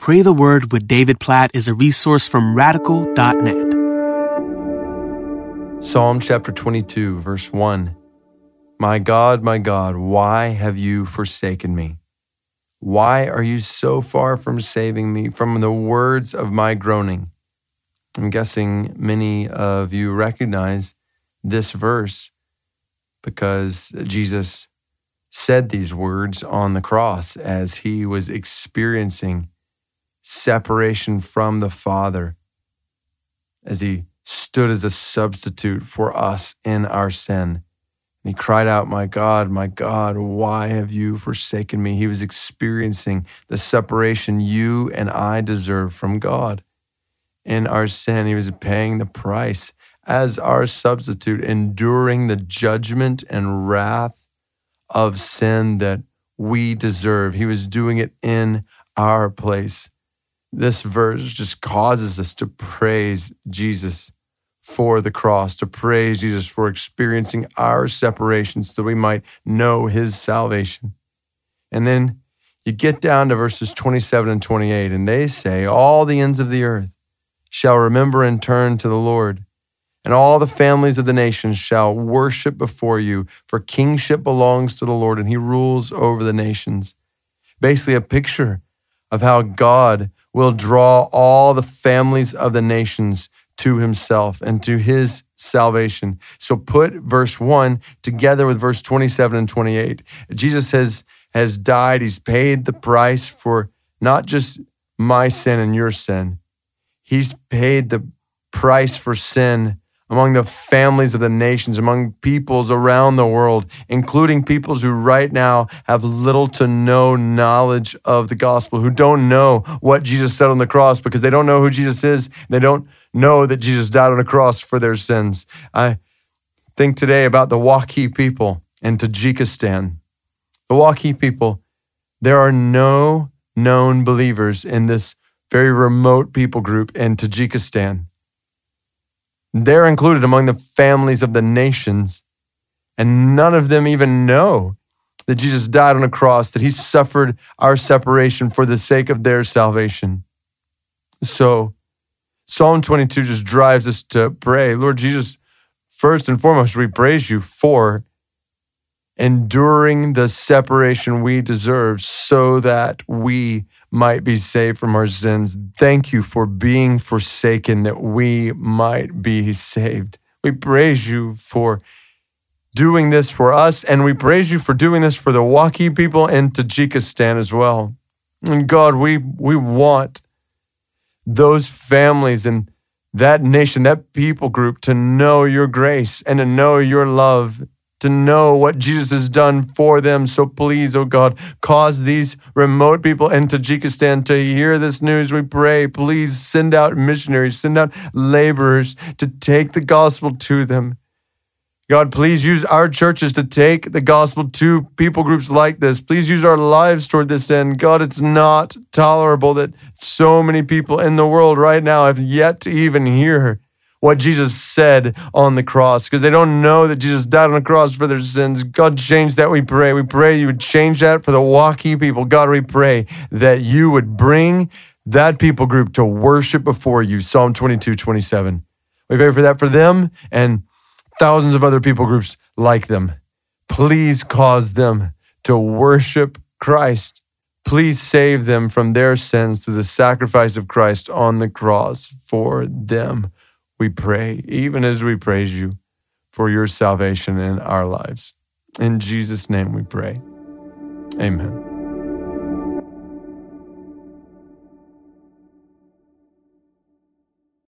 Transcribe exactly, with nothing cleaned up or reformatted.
Pray the Word with David Platt is a resource from Radical dot net. Psalm chapter twenty-two, verse one. My God, my God, why have you forsaken me? Why are you so far from saving me from the words of my groaning? I'm guessing many of you recognize this verse because Jesus said these words on the cross as he was experiencing separation from the Father, as he stood as a substitute for us in our sin. And he cried out, my God, my God, why have you forsaken me? He was experiencing the separation you and I deserve from God. In our sin, he was paying the price as our substitute, enduring the judgment and wrath of sin that we deserve. He was doing it in our place. This verse just causes us to praise Jesus for the cross, to praise Jesus for experiencing our separation so that we might know his salvation. And then you get down to verses twenty-seven and twenty-eight, and they say, all the ends of the earth shall remember and turn to the Lord, and all the families of the nations shall worship before you, for kingship belongs to the Lord, and he rules over the nations. Basically a picture of how God will draw all the families of the nations to himself and to his salvation. So put verse one together with verse twenty-seven and twenty-eight. Jesus has, has died. He's paid the price for not just my sin and your sin. He's paid the price for sin among the families of the nations, among peoples around the world, including peoples who right now have little to no knowledge of the gospel, who don't know what Jesus said on the cross because they don't know who Jesus is. They don't know that Jesus died on the cross for their sins. I think today about the Wakhi people in Tajikistan. The Wakhi people, there are no known believers in this very remote people group in Tajikistan. They're included among the families of the nations, and none of them even know that Jesus died on a cross, that he suffered our separation for the sake of their salvation. So Psalm twenty-two just drives us to pray, Lord Jesus, first and foremost, we praise you for enduring the separation we deserve so that we might be saved from our sins. Thank you for being forsaken that we might be saved. We praise you for doing this for us, and we praise you for doing this for the Wakhi people in Tajikistan as well. And God, we, we want those families and that nation, that people group to know your grace and to know your love, to know what Jesus has done for them. So please, oh God, cause these remote people in Tajikistan to hear this news, we pray. Please send out missionaries, send out laborers to take the gospel to them. God, please use our churches to take the gospel to people groups like this. Please use our lives toward this end. God, it's not tolerable that so many people in the world right now have yet to even hear what Jesus said on the cross, because they don't know that Jesus died on the cross for their sins. God, change that, we pray. We pray you would change that for the Wakhi people. God, we pray that you would bring that people group to worship before you. Psalm twenty-two, twenty-seven. We pray for that for them and thousands of other people groups like them. Please cause them to worship Christ. Please save them from their sins through the sacrifice of Christ on the cross for them. We pray, even as we praise you for your salvation in our lives. In Jesus' name we pray. Amen.